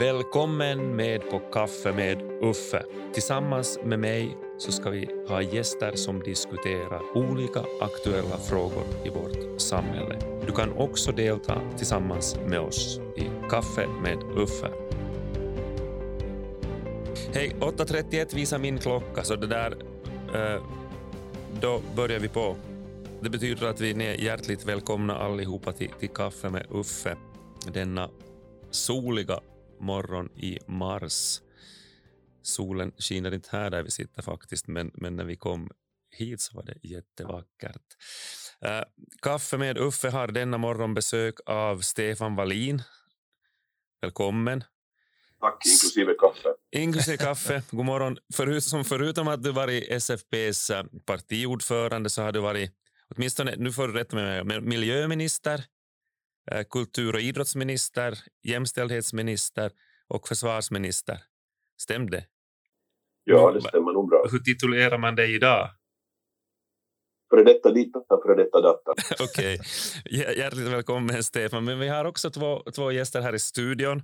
Välkommen med på Kaffe med Uffe. Tillsammans med mig så ska vi ha gäster som diskuterar olika aktuella frågor i vårt samhälle. Du kan också delta tillsammans med oss i Kaffe med Uffe. Hej, 8:31 visar min klocka, så det där, då börjar vi på. Det betyder att vi är hjärtligt välkomna allihopa till Kaffe med Uffe denna soliga morgon i mars. Solen skiner inte här där vi sitter faktiskt, men när vi kom hit så var det jättevackert. Kaffe med Uffe har denna morgon besök av Stefan Wallin. Välkommen. Tack, inklusive kaffe. Inklusive kaffe, god morgon. Förutom att du varit SFPs partiordförande så har du varit, åtminstone, nu får du rätta mig, miljöminister, kultur- och idrottsminister, jämställdhetsminister och försvarsminister. Stämde? Ja, det stämmer nog bra. Hur titulerar man dig idag? För detta data. Okej, hjärtligt välkommen Stefan. Men vi har också två gäster här i studion.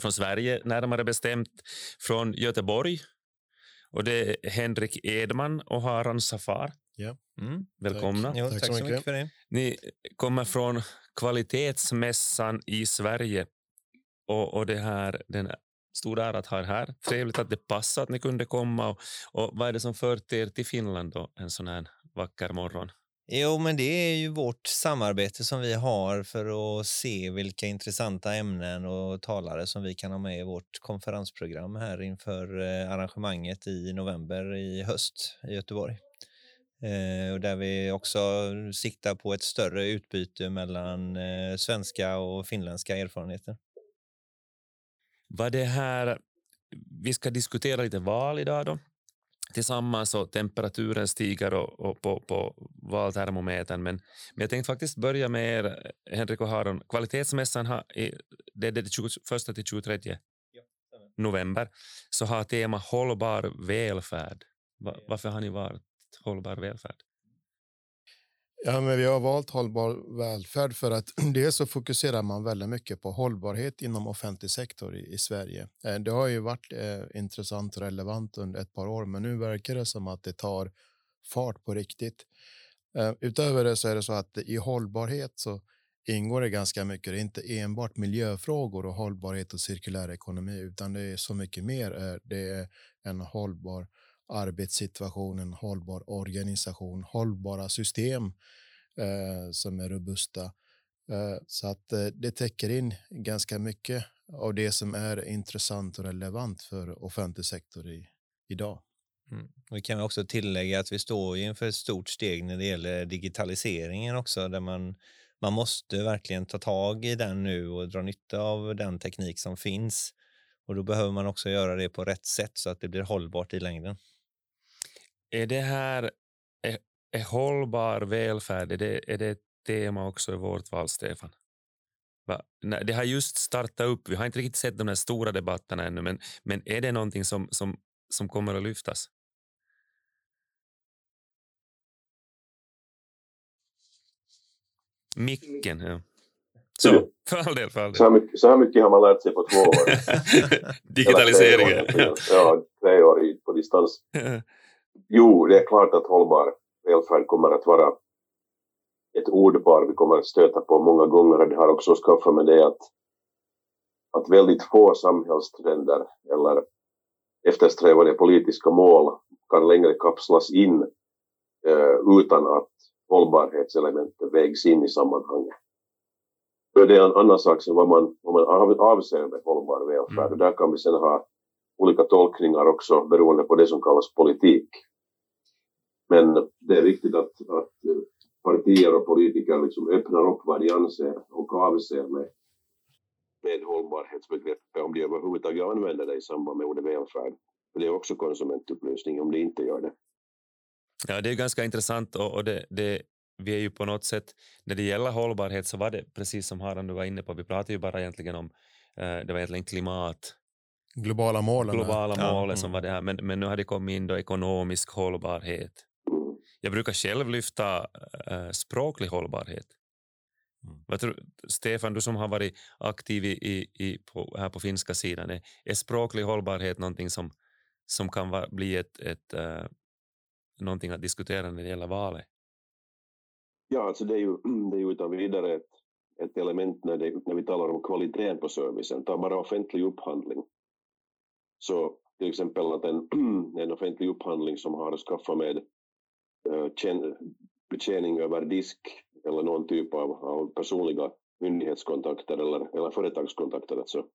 Från Sverige, närmare bestämt från Göteborg. Och det är Henrik Edman och Harun Safar. Ja. Välkomna. Tack. Jo, tack så mycket för det. Ni kommer från Kvalitetsmässan i Sverige. Och det här, den stora ära att ha här. Trevligt att det passade att ni kunde komma. Och vad är det som fört er till Finland då, en sån här vacker morgon? Jo, men det är ju vårt samarbete som vi har för att se vilka intressanta ämnen och talare som vi kan ha med i vårt konferensprogram här inför arrangemanget i november i höst i Göteborg. Och där vi också siktar på ett större utbyte mellan svenska och finländska erfarenheter. Vad det här, vi ska diskutera lite val idag då. Tillsammans så temperaturen stiger och på valtermometern. Men jag tänkte faktiskt börja med er, Henrik och Harun. Kvalitetsmässan det är 21-23 november. Så har tema hållbar välfärd. Varför har ni valt hållbar välfärd? Ja, men vi har valt hållbar välfärd för att det så fokuserar man väldigt mycket på hållbarhet inom offentlig sektor i Sverige. Det har ju varit intressant och relevant under ett par år, men nu verkar det som att det tar fart på riktigt. Utöver det så är det så att i hållbarhet så ingår det ganska mycket. Det är inte enbart miljöfrågor och hållbarhet och cirkulär ekonomi, utan det är så mycket mer. Det är en hållbar arbetssituationen, hållbar organisation, hållbara system som är robusta. Så att det täcker in ganska mycket av det som är intressant och relevant för offentlig sektor idag. Vi kan också tillägga att vi står inför ett stort steg när det gäller digitaliseringen också, där man måste verkligen ta tag i den nu och dra nytta av den teknik som finns. Och då behöver man också göra det på rätt sätt så att det blir hållbart i längden. Är det här är hållbar välfärd, är det ett tema också i vårt val, Stefan? Nej, det har just startat upp, vi har inte riktigt sett de där stora debatterna ännu, men är det någonting som kommer att lyftas? Micken, ja. Så, för all del. Så här mycket har man lärt sig på 2 år. Digitaliseringen. 3 år på distans. Jo, det är klart att hållbar välfärd kommer att vara ett ordpar vi kommer att stöta på många gånger. Det har också skaffat med det att väldigt få samhällstrender eller eftersträvade politiska mål kan längre kapslas in utan att hållbarhetselementen vägs in i sammanhanget. Det är en annan sak som vad man avser med hållbar välfärd. Och där kan vi sedan ha olika tolkningar också beroende på det som kallas politik. Men det är viktigt att partier och politiker liksom öppnar upp vad de anser och avser med hållbarhetsbegreppet. Om de överhuvudtaget använder det i samband med ordet välfärd. För det är också konsumentupplysning om de inte gör det. Ja, det är ganska intressant och det... Vi är ju på något sätt, när det gäller hållbarhet så var det precis som Harun du var inne på. Vi pratade ju bara egentligen om, det var egentligen klimat. Globala mål som var det här. Men nu har det kommit in då ekonomisk hållbarhet. Jag brukar själv lyfta språklig hållbarhet. Mm. Jag tror, Stefan, du som har varit aktiv här på finska sidan, är språklig hållbarhet någonting som kan bli ett någonting att diskutera när det gäller valet? Ja, alltså det är ju utan vidare ett element när vi talar om kvaliteten på servicen. Ta bara offentlig upphandling. Så till exempel att en offentlig upphandling som har skaffat med betjäning över disk eller någon typ av personliga myndighetskontakter eller företagskontakter. Alltså.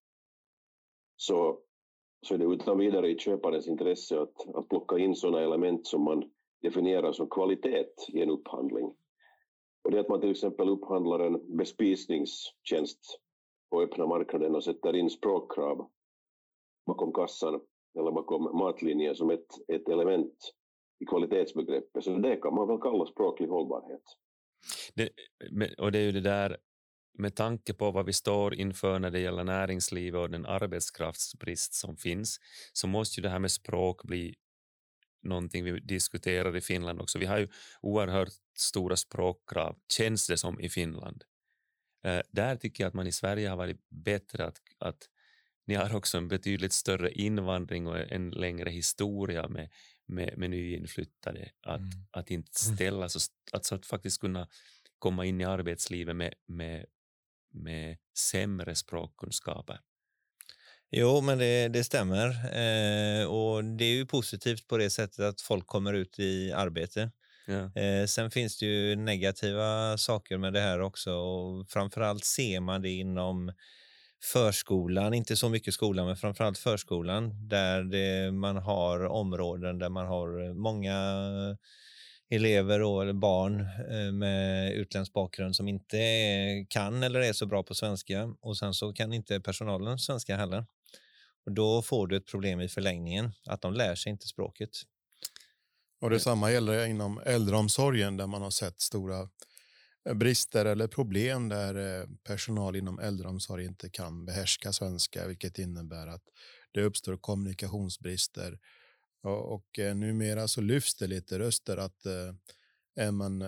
Så är det utan vidare i köparens intresse att plocka in sådana element som man definierar som kvalitet i en upphandling. Och det är att man till exempel upphandlar en bespisningstjänst på öppna marknaden och sätter in språkkrav bakom kassan eller bakom matlinjen som ett element i kvalitetsbegreppet. Så det kan man väl kalla språklig hållbarhet. Och det är ju det där med tanke på vad vi står inför när det gäller näringslivet och den arbetskraftsbrist som finns, så måste ju det här med språk bli någonting vi diskuterar i Finland också. Vi har ju oerhört stora språkkrav, känns det som, i Finland. Där tycker jag att man i Sverige har varit bättre att ni har också en betydligt större invandring och en längre historia med nyinflyttade. Att inte ställa så att faktiskt kunna komma in i arbetslivet med sämre språkkunskaper. Jo, men det stämmer. Och det är ju positivt på det sättet att folk kommer ut i arbete. Ja. Sen finns det ju negativa saker med det här också. Och framförallt ser man det inom förskolan, inte så mycket skolan men framförallt förskolan, där man har områden där man har många elever eller barn med utländsk bakgrund som inte kan eller är så bra på svenska, och sen så kan inte personalen svenska heller, och då får du ett problem i förlängningen att de lär sig inte språket. Och detsamma gäller inom äldreomsorgen, där man har sett stora brister eller problem där personal inom äldreomsorg inte kan behärska svenska, vilket innebär att det uppstår kommunikationsbrister. Och numera så lyfts det lite röster att är man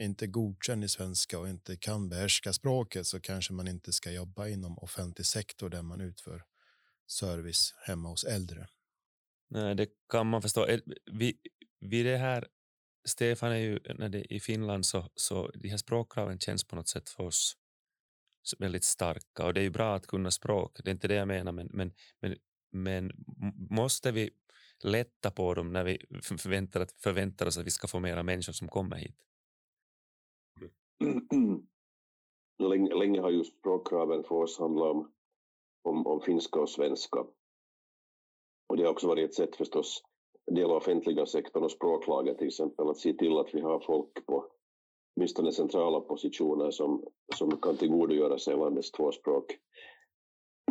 inte godkänd i svenska och inte kan behärska språket, så kanske man inte ska jobba inom offentlig sektor där man utför service hemma hos äldre. Nej, det kan man förstå. Vid det här, Stefan, är ju när det är i Finland så de här språkkraven känns på något sätt för oss väldigt starka, och det är ju bra att kunna språk, det är inte det jag menar, men måste vi lätta på dem när vi förväntar oss att vi ska få mera människor som kommer hit? Länge har ju språkkraven för oss handlat om finska och svenska, och det har också varit ett sätt förstås, del av offentliga sektorn och språklagen till exempel, att se till att vi har folk på åtminstone centrala positioner som kan tillgodogöra sig landets tvåspråk.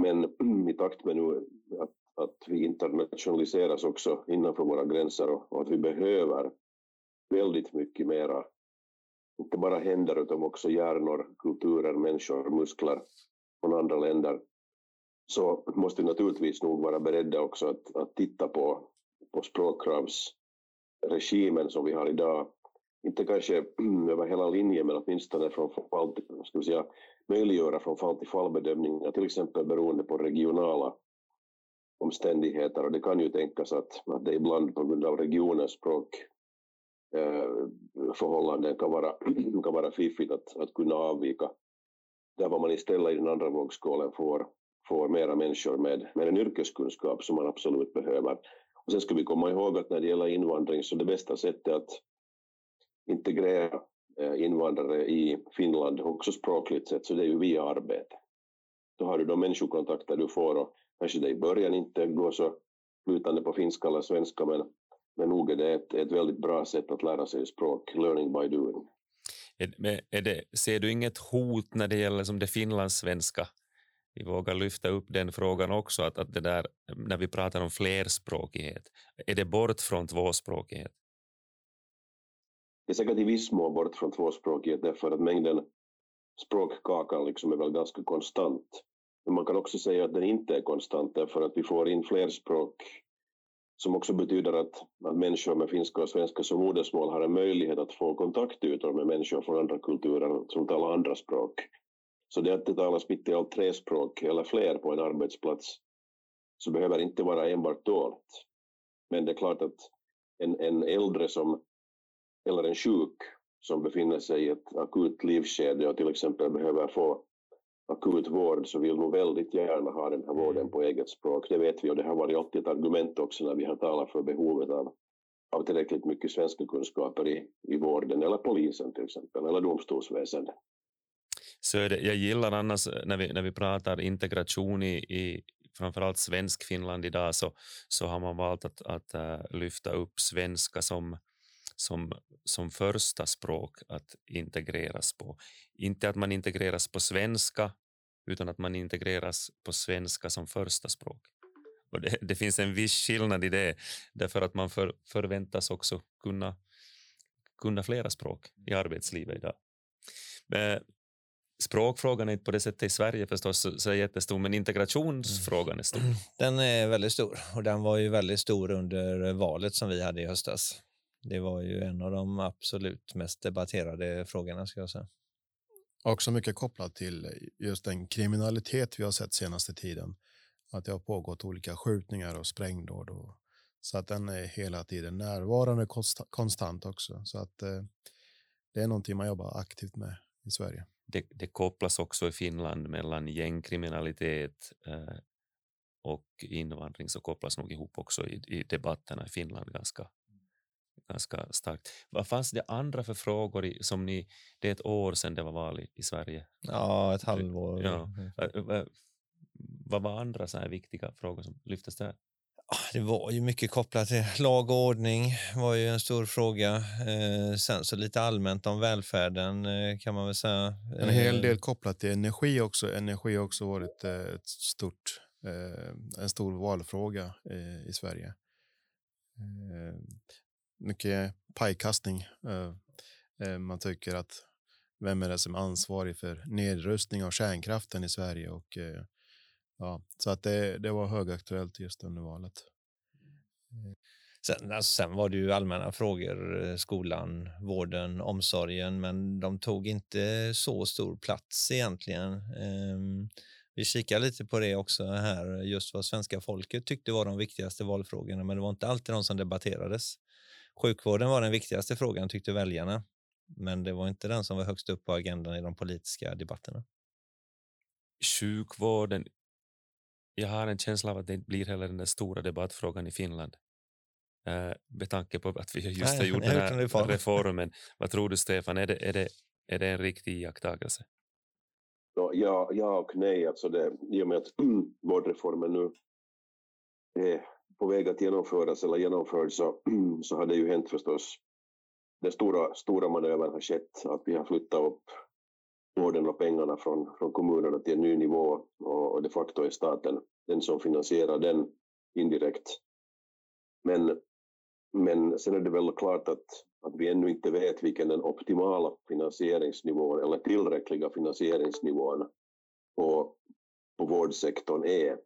Men i takt med nu att vi internationaliseras också innanför våra gränser, och att vi behöver väldigt mycket mera, inte bara händer utan också hjärnor, kulturer, människor, muskler från andra länder, så måste vi naturligtvis nog vara beredda också att titta på språkkravsregimen som vi har idag, inte kanske över hela linjen, men åtminstone från fall, ska vi säga, möjliggöra från fall till fall bedömningar, till exempel beroende på regionala omständigheter, och det kan ju tänkas att det ibland på grund av regionens språkförhållanden kan vara fiffigt att kunna avvika, där var man istället i den andra vågskålen får mera människor med en yrkeskunskap som man absolut behöver. Och sen ska vi komma ihåg att när det gäller invandring, så det bästa sättet att integrera invandrare i Finland också språkligt sett, så det är ju via arbete. Då har du de människokontakter du får, och kanske det i början inte går så flytande på finska eller svenska, men nog är det ett väldigt bra sätt att lära sig språk, learning by doing. Ser du inget hot när det gäller som det finlandssvenska? Vi vågar lyfta upp den frågan också, att det där, när vi pratar om flerspråkighet, är det bort från tvåspråkighet? Det är säkert i viss mån bort från tvåspråkighet, därför att mängden språkkakan liksom är väl ganska konstant. Men man kan också säga att den inte är konstant, därför att vi får in flerspråk som också betyder att människor med finska och svenska som modersmål har en möjlighet att få kontaktytor med människor från andra kulturer som talar andra språk. Så det att det talas mitt i allt tre språk eller fler på en arbetsplats så behöver inte vara enbart dåligt. Men det är klart att en äldre som, eller en sjuk som befinner sig i ett akut livskedje och till exempel behöver få akut vård, så vill nog väldigt gärna ha den här vården på eget språk. Det vet vi, och det har varit alltid ett argument också när vi har talat för behovet av tillräckligt mycket svenska kunskaper i vården eller polisen till exempel, eller domstolsväsendet. Så jag gillar annars när vi pratar integration i framförallt svensk Finland idag, så har man valt att lyfta upp svenska som första språk att integreras på. Inte att man integreras på svenska, utan att man integreras på svenska som första språk. Och det finns en viss skillnad i det, därför att man förväntas också kunna flera språk i arbetslivet idag. Men språkfrågan är inte på det sättet i Sverige förstås så jättestor, men integrationsfrågan är stor. Den är väldigt stor, och den var ju väldigt stor under valet som vi hade i höstas. Det var ju en av de absolut mest debatterade frågorna, ska jag säga. Också mycket kopplat till just den kriminalitet vi har sett senaste tiden. Att det har pågått olika skjutningar och sprängdåd. Så att den är hela tiden närvarande konstant också. Så att det är någonting man jobbar aktivt med i Sverige. Det kopplas också i Finland mellan gängkriminalitet och invandring, så kopplas nog ihop också i debatterna i Finland ganska starkt. Vad fanns det andra för frågor som ni, det är ett år sedan det var val i Sverige? Ja, ett halvår. Ja. Vad var andra så här viktiga frågor som lyftes där? Det var ju mycket kopplat till lag och ordning, var ju en stor fråga. Sen så lite allmänt om välfärden kan man väl säga. En hel del kopplat till energi också. Energi har också varit en stor valfråga i Sverige. Mycket pajkastning. Man tycker att vem är det som är ansvarig för nedrustning av kärnkraften i Sverige, och ja, så att det var högaktuellt just under valet. Sen var det ju allmänna frågor, skolan, vården, omsorgen, men de tog inte så stor plats egentligen. Vi kikar lite på det också här, just vad svenska folket tyckte var de viktigaste valfrågorna, men det var inte alltid de som debatterades. Sjukvården var den viktigaste frågan, tyckte väljarna, men det var inte den som var högst upp på agendan i de politiska debatterna. Sjukvården, jag har en känsla av att det blir heller den där stora debattfrågan i Finland. Med tanke på att vi just har gjort den här reformen. Vad tror du, Stefan? Är det en riktig iakttagelse? Ja och nej. Alltså det, i och med att vårdreformen nu är på väg att genomföras eller genomförd, så har det ju hänt förstås. Den stora manövern har skett, att vi har flyttat upp vården och pengarna från kommunerna till en ny nivå, och de facto är staten den som finansierar den indirekt. Men sen är det väl klart att vi ännu inte vet vilken den optimala finansieringsnivån eller tillräckliga finansieringsnivån på vårdsektorn är.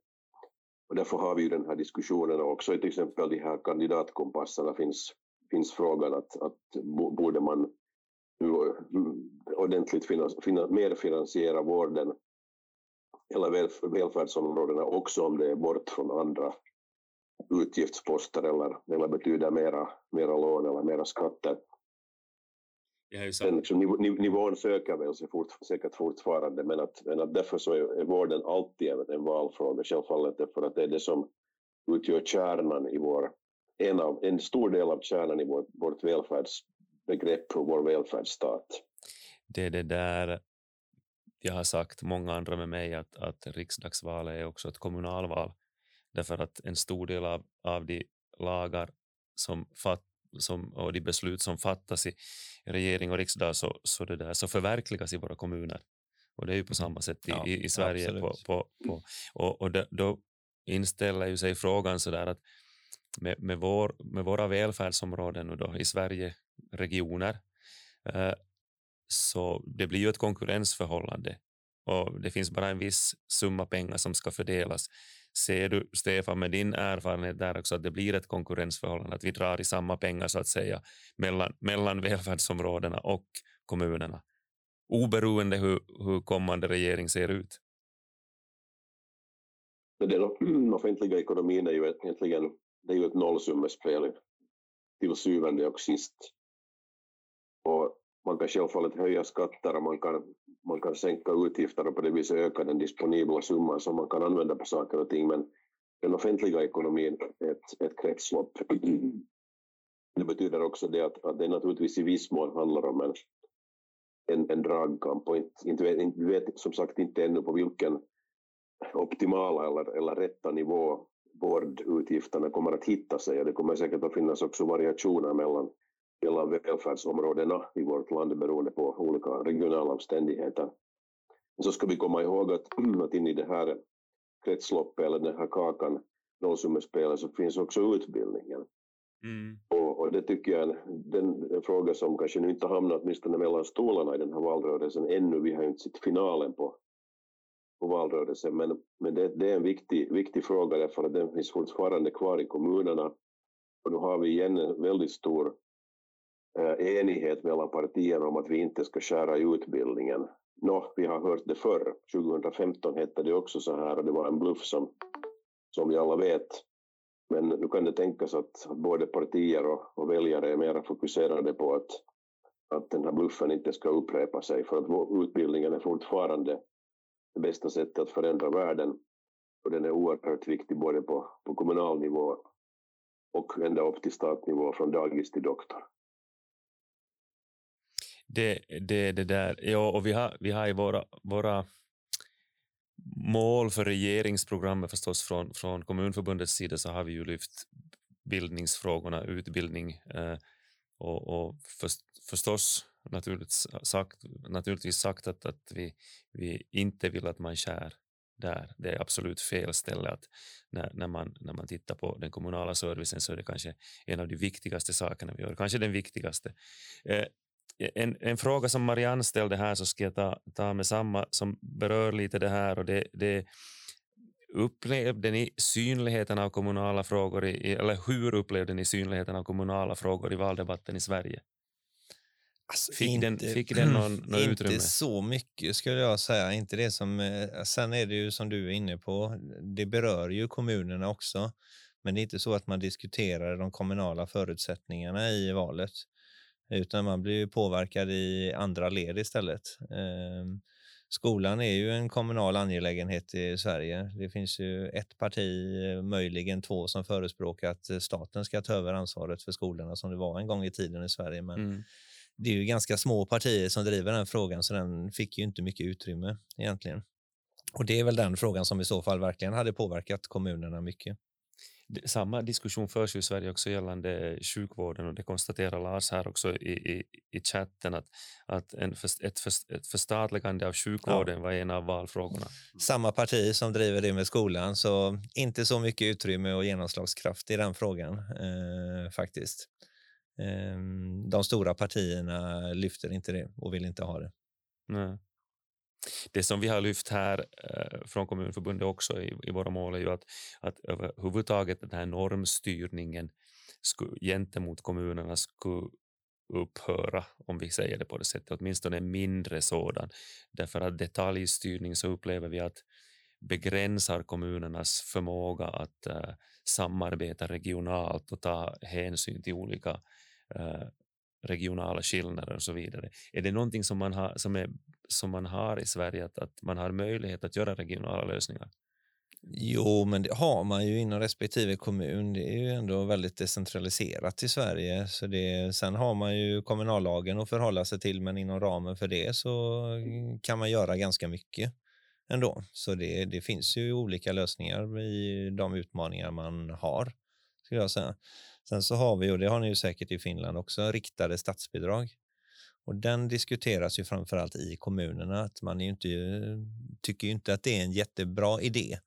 Och därför har vi ju den här diskussionen, och också till exempel de här kandidatkompassarna finns frågan att borde man ordentligt mer finansiera vården eller välfärdsområdena också om det är bort från andra utgiftsposter eller betyder mera lån eller mera skatter. Nivån söker väl sig säkert fortfarande, men att därför så är vården alltid en valfråga, självfallet, därför att det är det som utgör kärnan i en stor del av kärnan i vårt välfärdsbegrepp och vår välfärdsstat. Det är det där jag har sagt, många andra med mig, att riksdagsval är också ett kommunalval, därför att en stor del av de lagar och de beslut som fattas i regering och riksdag så förverkligas i våra kommuner. Och det är ju på samma sätt i Sverige. Då inställer ju sig frågan så där att med våra välfärdsområden och då i Sverige regioner, så det blir ju ett konkurrensförhållande och det finns bara en viss summa pengar som ska fördelas. Ser du, Stefan, med din erfarenhet där också att det blir ett konkurrensförhållande, att vi drar i samma pengar så att säga mellan välfärdsområdena och kommunerna, oberoende hur kommande regering ser ut? Den offentliga ekonomin är ju egentligen ett nollsummespel till syvende och sist. Och man kan självfallet höja skatter och man kan sänka utgifter och på det viset öka den disponibla summan som man kan använda på saker och ting. Men den offentliga ekonomin är ett kretslopp. Det betyder också det att det naturligtvis i viss mån handlar om en dragkamp. Och inte vet som sagt inte ännu på vilken optimala eller rätta nivå vårdutgifterna kommer att hitta sig. Det kommer säkert att finnas också variationer mellan välfärdsområdena i vårt land beroende på olika regionala omständigheter. Så ska vi komma ihåg att in i det här kretsloppet eller den här kakan nollsummespelet så finns också utbildningen. Mm. Och det tycker jag är den fråga som kanske nu inte hamnat åtminstone mellan stolarna i den här valrörelsen ännu. Vi har inte sett finalen på valrörelsen, men det är en viktig fråga därför att den finns fortfarande kvar i kommunerna. Och nu har vi igen en väldigt stor enighet mellan partierna om att vi inte ska skära i utbildningen. Vi har hört det förr. 2015 hette det också så här och det var en bluff som vi alla vet. Men nu kan det tänkas att både partier och väljare är mer fokuserade på att den här bluffen inte ska upprepa sig. För att utbildningen är fortfarande det bästa sättet att förändra världen. Och den är oerhört viktig både på kommunal nivå och ända upp till statnivå från dagis till doktor. Det där. Ja, och vi har i våra mål för regeringsprogrammet förstås från Kommunförbundets sida så har vi ju lyft bildningsfrågorna, utbildning och förstås naturligtvis sagt att vi inte vill att man skär där. Det är absolut fel ställe att när man tittar på den kommunala servicen så är det kanske en av de viktigaste sakerna vi gör, kanske den viktigaste. En fråga som Marianne ställde här så ska jag ta med samma som berör lite det här och det upplevde ni synligheten av kommunala frågor eller hur upplevde ni synligheten av kommunala frågor i valdebatten i Sverige? Alltså, fick den någon utrymme? Inte så mycket skulle jag säga, inte det som, sen är det ju som du är inne på, det berör ju kommunerna också men det är inte så att man diskuterar de kommunala förutsättningarna i valet. Utan man blir ju påverkad i andra led istället. Skolan är ju en kommunal angelägenhet i Sverige. Det finns ju ett parti, möjligen två, som förespråkar att staten ska ta över ansvaret för skolorna som det var en gång i tiden i Sverige. Men det är ju ganska små partier som driver den frågan så den fick ju inte mycket utrymme egentligen. Och det är väl den frågan som i så fall verkligen hade påverkat kommunerna mycket. Samma diskussion förs i Sverige också gällande sjukvården och det konstaterar Lars här också i chatten att ett förstatligande av sjukvården var en av valfrågorna. Samma parti som driver det med skolan så inte så mycket utrymme och genomslagskraft i den frågan faktiskt. De stora partierna lyfter inte det och vill inte ha det. Nej. Det som vi har lyft här från Kommunförbundet också i våra mål är ju att överhuvudtaget den här normstyrningen gentemot kommunerna skulle upphöra, om vi säger det på det sättet, åtminstone mindre sådan. Därför att detaljstyrning så upplever vi att begränsar kommunernas förmåga att samarbeta regionalt och ta hänsyn till olika regionala skillnader och så vidare. Är det någonting som man har i Sverige att man har möjlighet att göra regionala lösningar? Jo, men det har man ju inom respektive kommun. Det är ju ändå väldigt decentraliserat i Sverige. Så sen har man ju kommunallagen att förhålla sig till, men inom ramen för det så kan man göra ganska mycket ändå. Så det finns ju olika lösningar i de utmaningar man har, skulle jag säga. Sen så har vi, och det har ni ju säkert i Finland också, riktade statsbidrag. Och den diskuteras ju framförallt i kommunerna. Att man tycker ju inte att det är en jättebra idé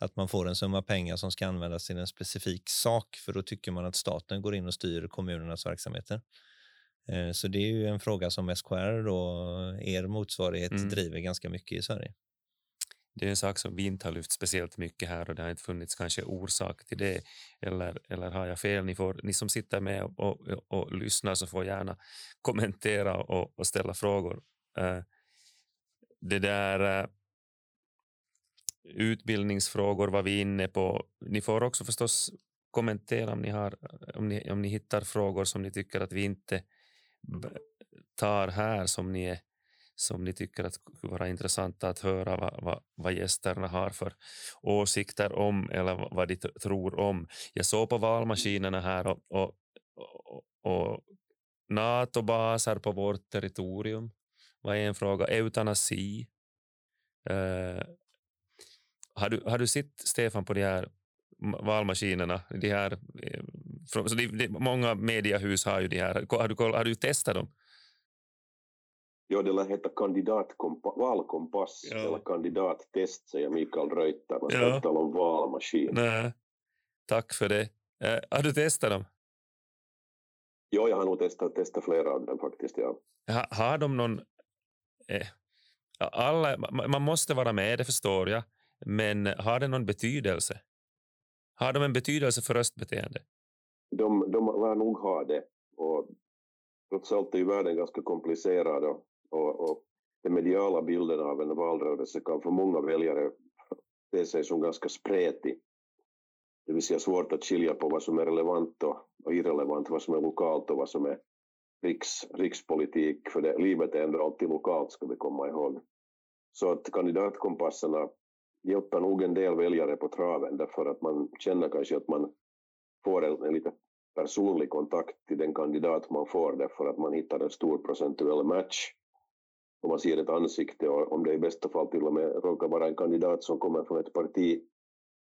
att man får en summa pengar som ska användas till en specifik sak. För då tycker man att staten går in och styr kommunernas verksamheter. Så det är ju en fråga som SKR, då, er motsvarighet, driver ganska mycket i Sverige. Det är en sak som vi inte har lyft speciellt mycket här och det har inte funnits kanske orsak till det. Eller har jag fel? Ni som sitter med och lyssnar så får gärna kommentera och ställa frågor. Det där utbildningsfrågor var vi inne på. Ni får också förstås kommentera om ni hittar frågor som ni tycker att vi inte tar här, som ni tycker att vara intressanta att höra vad gästerna har för åsikter om eller vad de tror om. Jag såg på valmaskinerna här och NATO-baser på vårt territorium. Vad är en fråga? Eutanasi. Har du sett, Stefan, på de här valmaskinerna? De här, så många mediehus har ju de här. Har du testat dem? Ja, det heter valkompass eller kandidattest, säger Mikael Reuter. Man ska tala om valmaskin. Nej, tack för det. Har du testat dem? Ja, jag har nog testat flera av dem faktiskt. Ja. Har de någon... alla, man måste vara med, det förstår jag. Men har det någon betydelse? Har de en betydelse för röstbeteende? De lär nog ha det. Och trots allt är ju världen ganska komplicerad och den mediala bilden av en valrörelse kan för många väljare se sig som ganska spretig. Det vill säga svårt att skilja på vad som är relevant och irrelevant, vad som är lokalt och vad som är rikspolitik. För livet är ändå alltid lokalt, ska vi komma ihåg. Så att kandidatkompassarna hjälper nog en del väljare på traven därför att man känner kanske att man får en lite personlig kontakt till den kandidat man får därför att man hittar en stor procentuell match och man ser ett ansikte och om det i bästa fall till och med råkar vara en kandidat som kommer från ett parti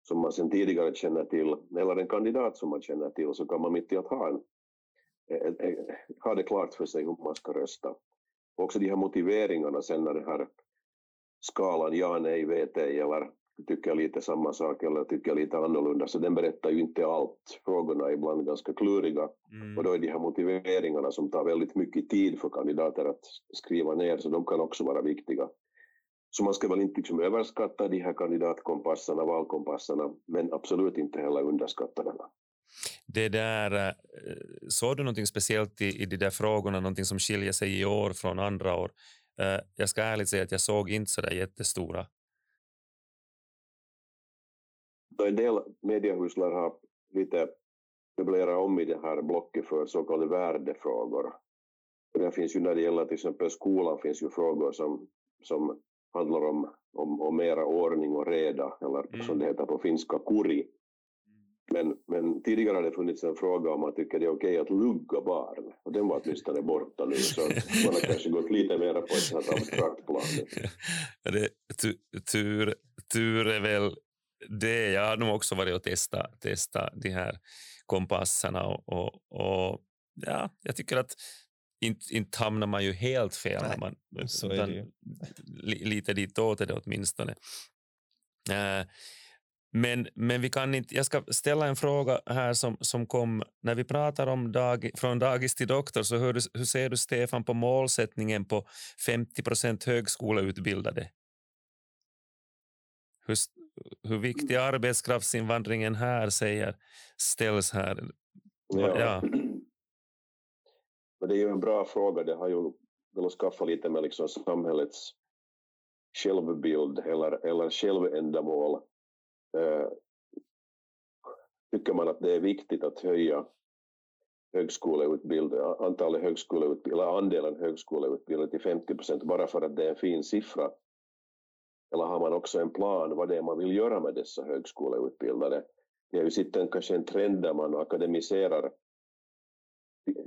som man sedan tidigare känner till eller en kandidat som man känner till så kan man mitt i att ha det klart för sig hur man ska rösta. Och också de här motiveringarna sen när det här skalan ja, nej, vet ej eller tycker jag lite samma sak eller tycker jag lite annorlunda. Så den berättar ju inte allt. Frågorna är ibland ganska kluriga. Mm. Och då är de här motiveringarna som tar väldigt mycket tid för kandidater att skriva ner. Så de kan också vara viktiga. Så man ska väl inte liksom överskatta de här kandidatkompassarna, valkompassarna. Men absolut inte heller underskatta dem. Det där, såg du någonting speciellt i de där frågorna? Någonting som skiljer sig i år från andra år? Jag ska ärligt säga att jag såg inte så där jättestora. En del mediehus lär ha lite möblerat om i det här blocket för så kallade värdefrågor. Det finns ju när det gäller till exempel skolan finns ju frågor som handlar om mera ordning och reda eller som det heter på finska kuri. Men tidigare har det funnits en fråga om man tycker det är okej att lugga barn. Och den var åtminstone borta nu så man har kanske gått lite mer på ett sådant abstrakt plan. Tur är väl det. Jag har nog också varit och testa de här kompassarna och ja, jag tycker att inte hamnar man ju helt fel. Nej, man, så är det ju. Lite ditåt är det åtminstone. Men vi kan inte, jag ska ställa en fråga här som kom när vi pratar om från dagis till doktor så hur ser du Stefan på målsättningen på 50% högskoleutbildade? Hur viktig arbetskraftsinvandringen här ställs här? Ja. Men det är ju en bra fråga. Det har ju väl att skaffa lite med liksom samhällets självbild eller självändamål. Tycker man att det är viktigt att höja andelen högskoleutbildade till 50% bara för att det är en fin siffra? Eller har man också en plan vad det är man vill göra med dessa högskoleutbildade? Det är ju sitten kanske en trend där man akademiserar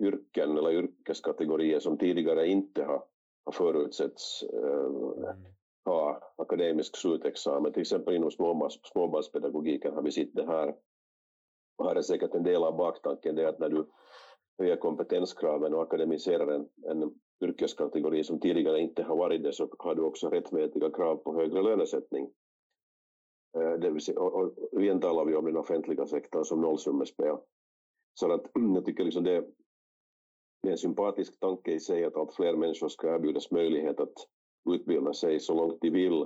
yrken eller yrkeskategorier som tidigare inte har förutsätts ha akademisk slutexamen. Till exempel inom småbarnspedagogiken har vi sett det här. Och här är säkert en del av baktanken det att när du höjer kompetenskraven och akademiserar en yrkeskategori som tidigare inte har varit det så har du också rättmätiga krav på högre lönesättning. Det vill säga, och vi talar vi om den offentliga sektorn som nollsummespel. Så att, jag tycker liksom det är en sympatisk tanke i sig att allt fler människor ska erbjudas möjlighet att utbilda sig så långt de vill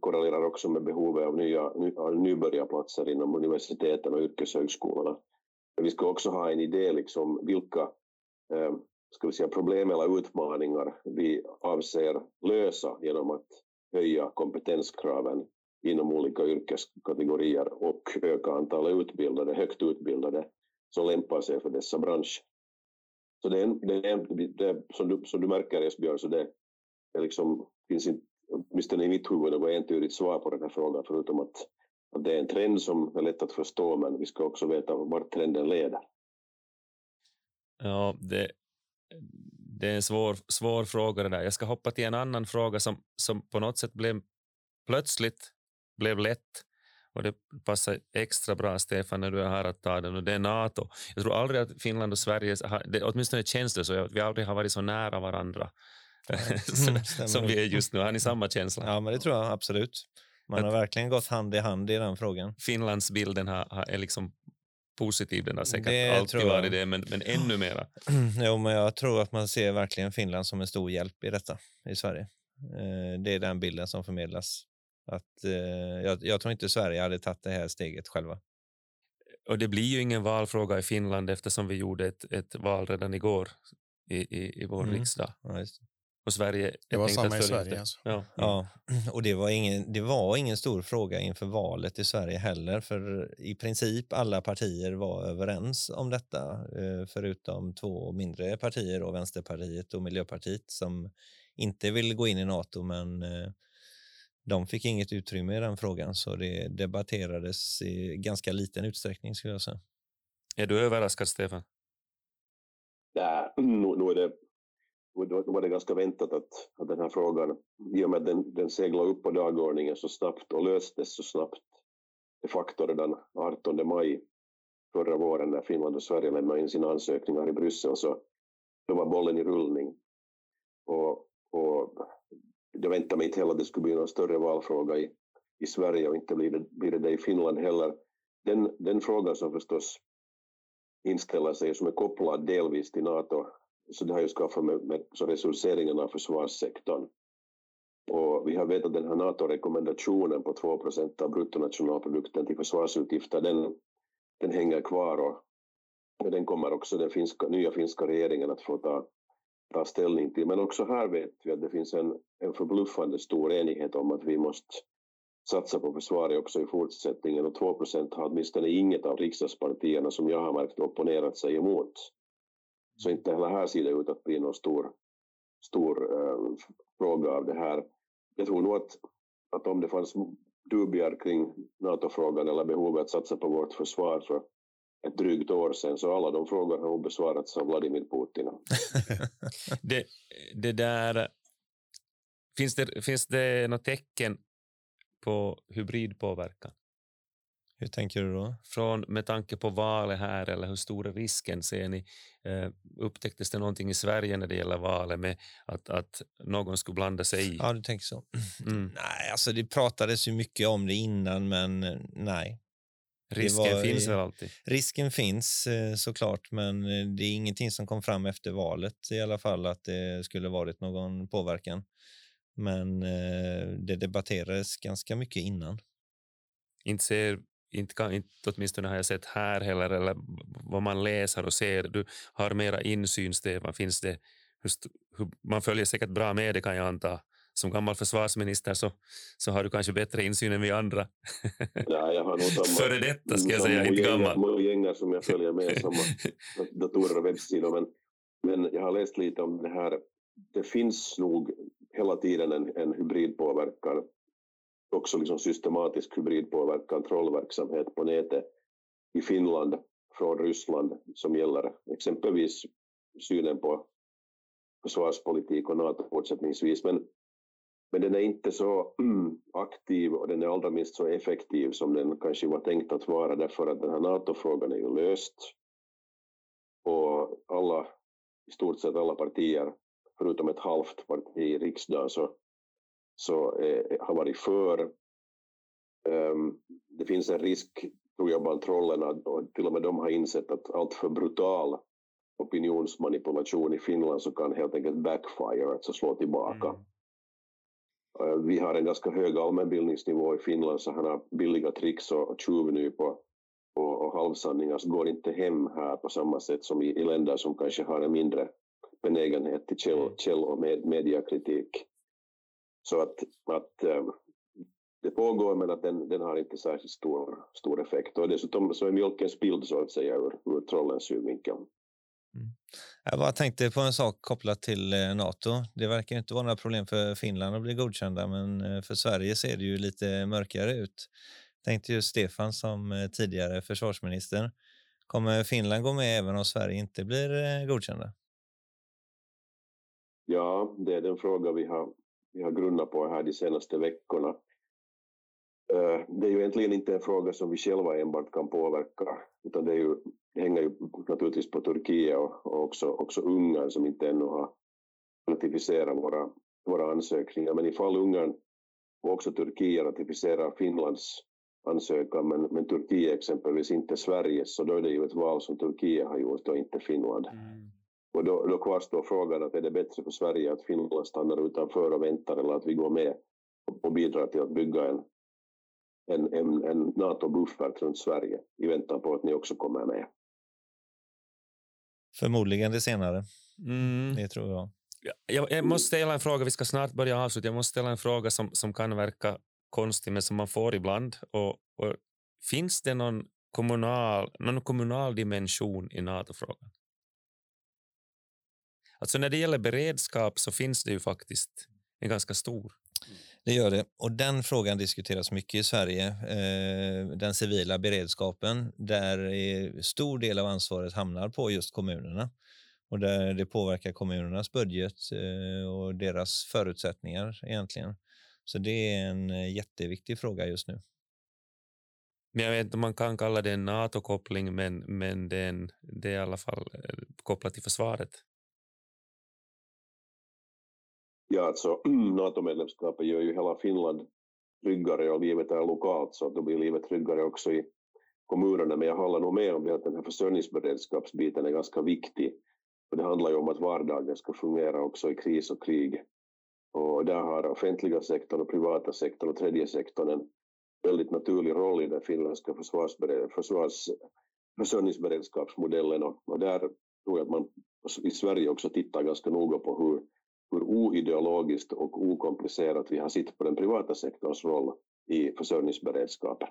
korrelerar också med behovet av nybörjarplatser inom universiteten och yrkeshögskolorna. Vi ska också ha en idé liksom vilka ska vi säga, problem eller utmaningar vi avser lösa genom att höja kompetenskraven inom olika yrkeskategorier och öka antalet utbildade, högt utbildade som lämpar sig för dessa branscher. Så det som du märker, Esbjörn, så det liksom finns inte, åtminstone i mitt huvud, något entydigt svar på den här frågan, förutom att det är en trend som är lätt att förstå, men vi ska också veta vart trenden leder. Ja, det är en svår fråga det där. Jag ska hoppa till en annan fråga som på något sätt plötsligt blev lätt, och det passar extra bra, Stefan, när du är här att ta den, och det är NATO. Jag tror aldrig att Finland och Sverige, åtminstone känns det så, att vi aldrig har varit så nära varandra som vi är just nu. Har ni samma känsla? Ja, men det tror jag absolut. Man har verkligen gått hand i hand i den frågan. Finlands bilden är liksom positiv, den har säkert det alltid varit det, men ännu mera. Jo, men jag tror att man ser verkligen Finland som en stor hjälp i detta i Sverige. Det är den bilden som förmedlas. Att, jag tror inte Sverige hade tagit det här steget själva. Och det blir ju ingen valfråga i Finland eftersom vi gjorde ett val redan igår i vår riksdag. Ja, just det. Och Sverige, det var samma i Sverige. Alltså. Ja. Och det var ingen stor fråga inför valet i Sverige heller, för i princip alla partier var överens om detta, förutom två mindre partier, och Vänsterpartiet och Miljöpartiet, som inte vill gå in i NATO, men de fick inget utrymme i den frågan, så det debatterades i ganska liten utsträckning, skulle jag säga. Är du överraskad, Stefan? Nej, nu var det ganska väntat att den här frågan, i och med att den seglade upp på dagordningen så snabbt och löstes så snabbt, de facto redan 18 maj förra våren när Finland och Sverige lämnade in sina ansökningar i Bryssel, så då var bollen i rullning. Och jag väntade mig inte heller att det skulle bli någon större valfråga i Sverige, och inte blir det i Finland heller. Den frågan som förstås inställer sig, som är kopplad delvis till NATO, så det har ju skaffat med så resurseringen av försvarssektorn. Och vi har vetat den här NATO-rekommendationen på 2% av bruttonationalprodukten till försvarsutgifter, den hänger kvar, och den kommer också den nya finska regeringen att få ta ställning till. Men också här vet vi att det finns en förbluffande stor enighet om att vi måste satsa på försvaret också i fortsättningen, och 2% har åtminstone inget av riksdagspartierna som jag har märkt opponerat sig emot. Så inte heller här ser det ut att bli någon stor fråga av det här. Jag tror nog att om det fanns dubier kring NATO-frågan eller behovet att satsa på vårt försvar för ett drygt år sedan, så alla de frågorna har besvarats av Vladimir Putin. det där, finns det något tecken på hybridpåverkan? Hur tänker du då? Med tanke på valet här, eller hur stor är risken, ser ni? Upptäcktes det någonting i Sverige när det gäller valet med att någon skulle blanda sig i? Ja, du tänker så. Mm. Nej, alltså det pratades ju mycket om det innan, men nej. Risken finns väl alltid? Risken finns såklart, men det är ingenting som kom fram efter valet i alla fall att det skulle varit någon påverkan. Men det debatterades ganska mycket innan. Inte åtminstone har jag sett här heller, eller vad man läser och ser. Du har mera insyn, Stefan. Finns det, man följer säkert bra med det, kan jag anta. Som gammal försvarsminister så har du kanske bättre insyn än vi andra. Nej, jag har nog samma. Före detta ska jag säga, inte gammal. Många gängar som jag följer med, samma datorer och webbsidor. Men jag har läst lite om det här. Det finns nog hela tiden en hybridpåverkan. Också liksom systematisk hybridpåverkan, trollverksamhet på nätet i Finland från Ryssland som gäller exempelvis synen på försvarspolitik och NATO fortsättningsvis. Men den är inte så aktiv, och den är allra minst så effektiv som den kanske var tänkt att vara, därför att den här NATO-frågan är ju löst. Och i stort sett alla partier, förutom ett halvt parti i riksdagen, så har varit för. Det finns en risk, tror jag, bland trollerna, och till och med de har insett att allt för brutal opinionsmanipulation i Finland så kan helt enkelt backfire, alltså slå tillbaka. Vi har en ganska hög allmänbildningsnivå i Finland, så han har billiga tricks och tjuvnyp och halvsanningar så går inte hem här på samma sätt som i länder som kanske har en mindre benägenhet till käll och mediakritik. Så att det pågår, men att den har inte särskilt stor effekt. Och dessutom så är mjölken spild, så att säga, ur trollens synvinkel. Mm. Jag bara tänkte på en sak kopplat till NATO. Det verkar inte vara några problem för Finland att bli godkända, men för Sverige ser det ju lite mörkare ut. Tänkte ju Stefan som tidigare försvarsminister. Kommer Finland gå med även om Sverige inte blir godkända? Ja, det är den fråga vi har grundat på här de senaste veckorna. Det är ju egentligen inte en fråga som vi själva enbart kan påverka, utan det hänger ju naturligtvis på Turkiet och också Ungern, som inte ännu har ratificerat våra ansökningar. Men ifall Ungern och också Turkiet ratificerar Finlands ansökan, men Turkiet exempelvis inte Sverige, så då är det ju ett val som Turkiet har gjort och inte Finland. Mm. Och då kvarstår frågan att är det bättre för Sverige att Finland stannar utanför och väntar, eller att vi går med och bidrar till att bygga en NATO-buffert runt Sverige i väntan på att ni också kommer med. Förmodligen det senare. Mm. Det tror jag. Jag måste ställa en fråga, vi ska snart börja avsluta. Jag måste ställa en fråga som kan verka konstig, men som man får ibland. Och finns det någon kommunal dimension i NATO-frågan? Alltså när det gäller beredskap så finns det ju faktiskt en ganska stor. Det gör det, och den frågan diskuteras mycket i Sverige. Den civila beredskapen, där stor del av ansvaret hamnar på just kommunerna. Och där det påverkar kommunernas budget och deras förutsättningar egentligen. Så det är en jätteviktig fråga just nu. Men jag vet inte om man kan kalla det en NATO-koppling, men det är i alla fall kopplat till försvaret. Ja, alltså NATO-medlemskapet gör ju hela Finland tryggare, och livet är lokalt, så då blir livet tryggare också i kommunerna. Men jag håller nog med om det, att den här försörjningsberedskapsbiten är ganska viktig. Och det handlar ju om att vardagen ska fungera också i kris och krig. Och där har offentliga sektorn och privata sektorn och tredje sektorn en väldigt naturlig roll i den finländska försörjningsberedskapsmodellen. Och där tror jag att man i Sverige också tittar ganska noga på hur oideologiskt och okomplicerat vi har sett på den privata sektorns roll i försörjningsberedskapen.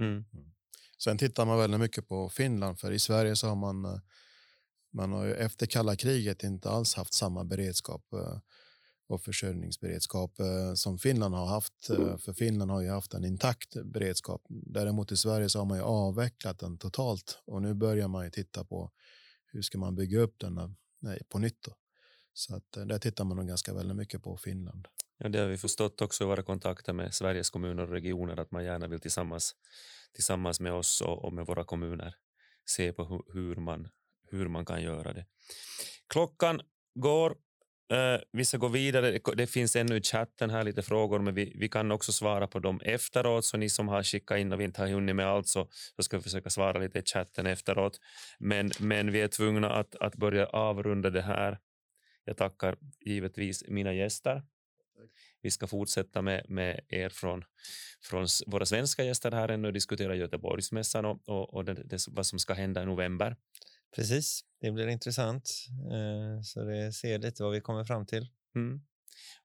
Mm. Sen tittar man väldigt mycket på Finland, för i Sverige så har man har ju efter kalla kriget inte alls haft samma beredskap och försörjningsberedskap som Finland har haft, för Finland har ju haft en intakt beredskap. Däremot i Sverige så har man ju avvecklat den totalt, och nu börjar man ju titta på hur ska man bygga upp den på nytt då. Så att där tittar man nog ganska väldigt mycket på Finland. Ja, det har vi förstått också i våra kontakter med Sveriges kommuner och regioner, att man gärna vill tillsammans med oss och med våra kommuner se på hur man kan göra det. Klockan går, vi ska gå vidare. Det finns ännu i chatten här lite frågor, men vi kan också svara på dem efteråt. Så ni som har skickat in och vi inte har hunnit med allt, så ska vi försöka svara lite i chatten efteråt. Men vi är tvungna att börja avrunda det här. Jag tackar givetvis mina gäster. Vi ska fortsätta med er från våra svenska gäster här ännu och diskutera Göteborgsmässan och det, vad som ska hända i november. Precis, det blir intressant. Så det ser lite vad vi kommer fram till. Mm.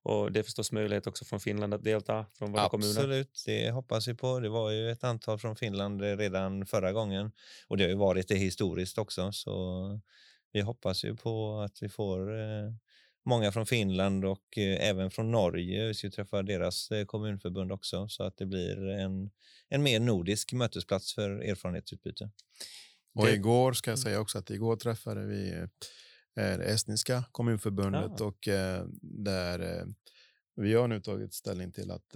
Och det är förstås möjlighet också från Finland att delta från våra kommuner. Absolut, det hoppas vi på. Det var ju ett antal från Finland redan förra gången. Och det har ju varit det historiskt också, så... Vi hoppas ju på att vi får många från Finland och även från Norge. Vi ska träffa deras kommunförbund också, så att det blir en mer nordisk mötesplats för erfarenhetsutbyte. Och igår ska jag säga också att igår träffade vi det estniska kommunförbundet och där vi har nu tagit ställning till att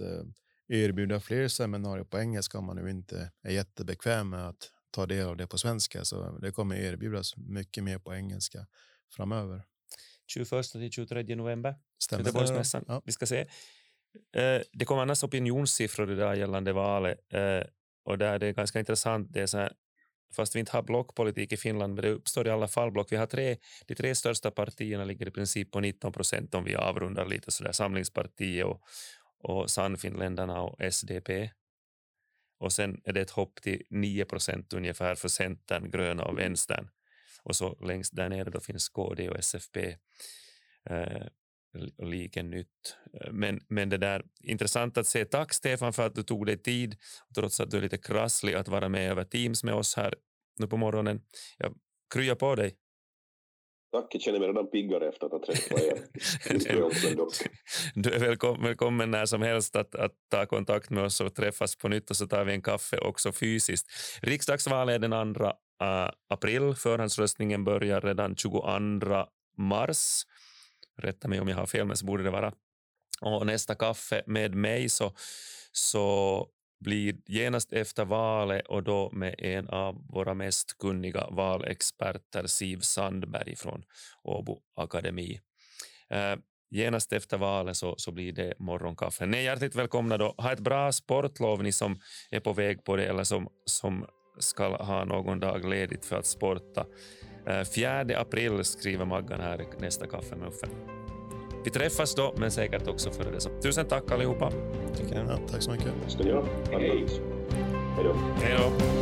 erbjuda fler seminarier på engelska om man nu inte är jättebekväm med att ta del av det på svenska, så det kommer erbjudas mycket mer på engelska framöver. 21-23 november. Göteborgsmässan. Ja. Vi ska se. Det kommer annars opinionssiffror idag gällande valet, och där det är ganska intressant. Det är så här, fast vi inte har blockpolitik i Finland, men det uppstår i alla fall block. Vi har de tre största partierna ligger i princip på 19%, om vi avrundar lite sådär, Samlingspartiet och och Sannfinländarna och SDP. Och sen är det ett hopp till 9% ungefär för Centern, Gröna och Vänstern. Och så längst där nere då finns KD och SFP och liken nytt. Men det där, intressant att se. Tack Stefan för att du tog dig tid, trots att du är lite krasslig, att vara med över Teams med oss här nu på morgonen. Jag kryar på dig. Tack, jag känner mig redan piggare efter att ha träffat er. Du är välkommen när som helst att ta kontakt med oss och träffas på nytt, och så tar vi en kaffe också fysiskt. Riksdagsvalet är den 2 april. Förhandsröstningen börjar redan 22 mars. Rätta mig om jag har fel, men så borde det vara. Och nästa kaffe med mig så blir genast efter valet, och då med en av våra mest kunniga valexperter, Siv Sandberg från Åbo Akademi. Genast efter valet så blir det morgonkaffe. Ni är hjärtligt välkomna då. Ha ett bra sportlov, ni som är på väg på det eller som ska ha någon dag ledigt för att sporta. 4 april skriver Maggan här i nästa kaffe med Uffe. Vi träffas då, men säkert också före det. Tusen tack allihopa. Ja, tack så mycket. Hej då.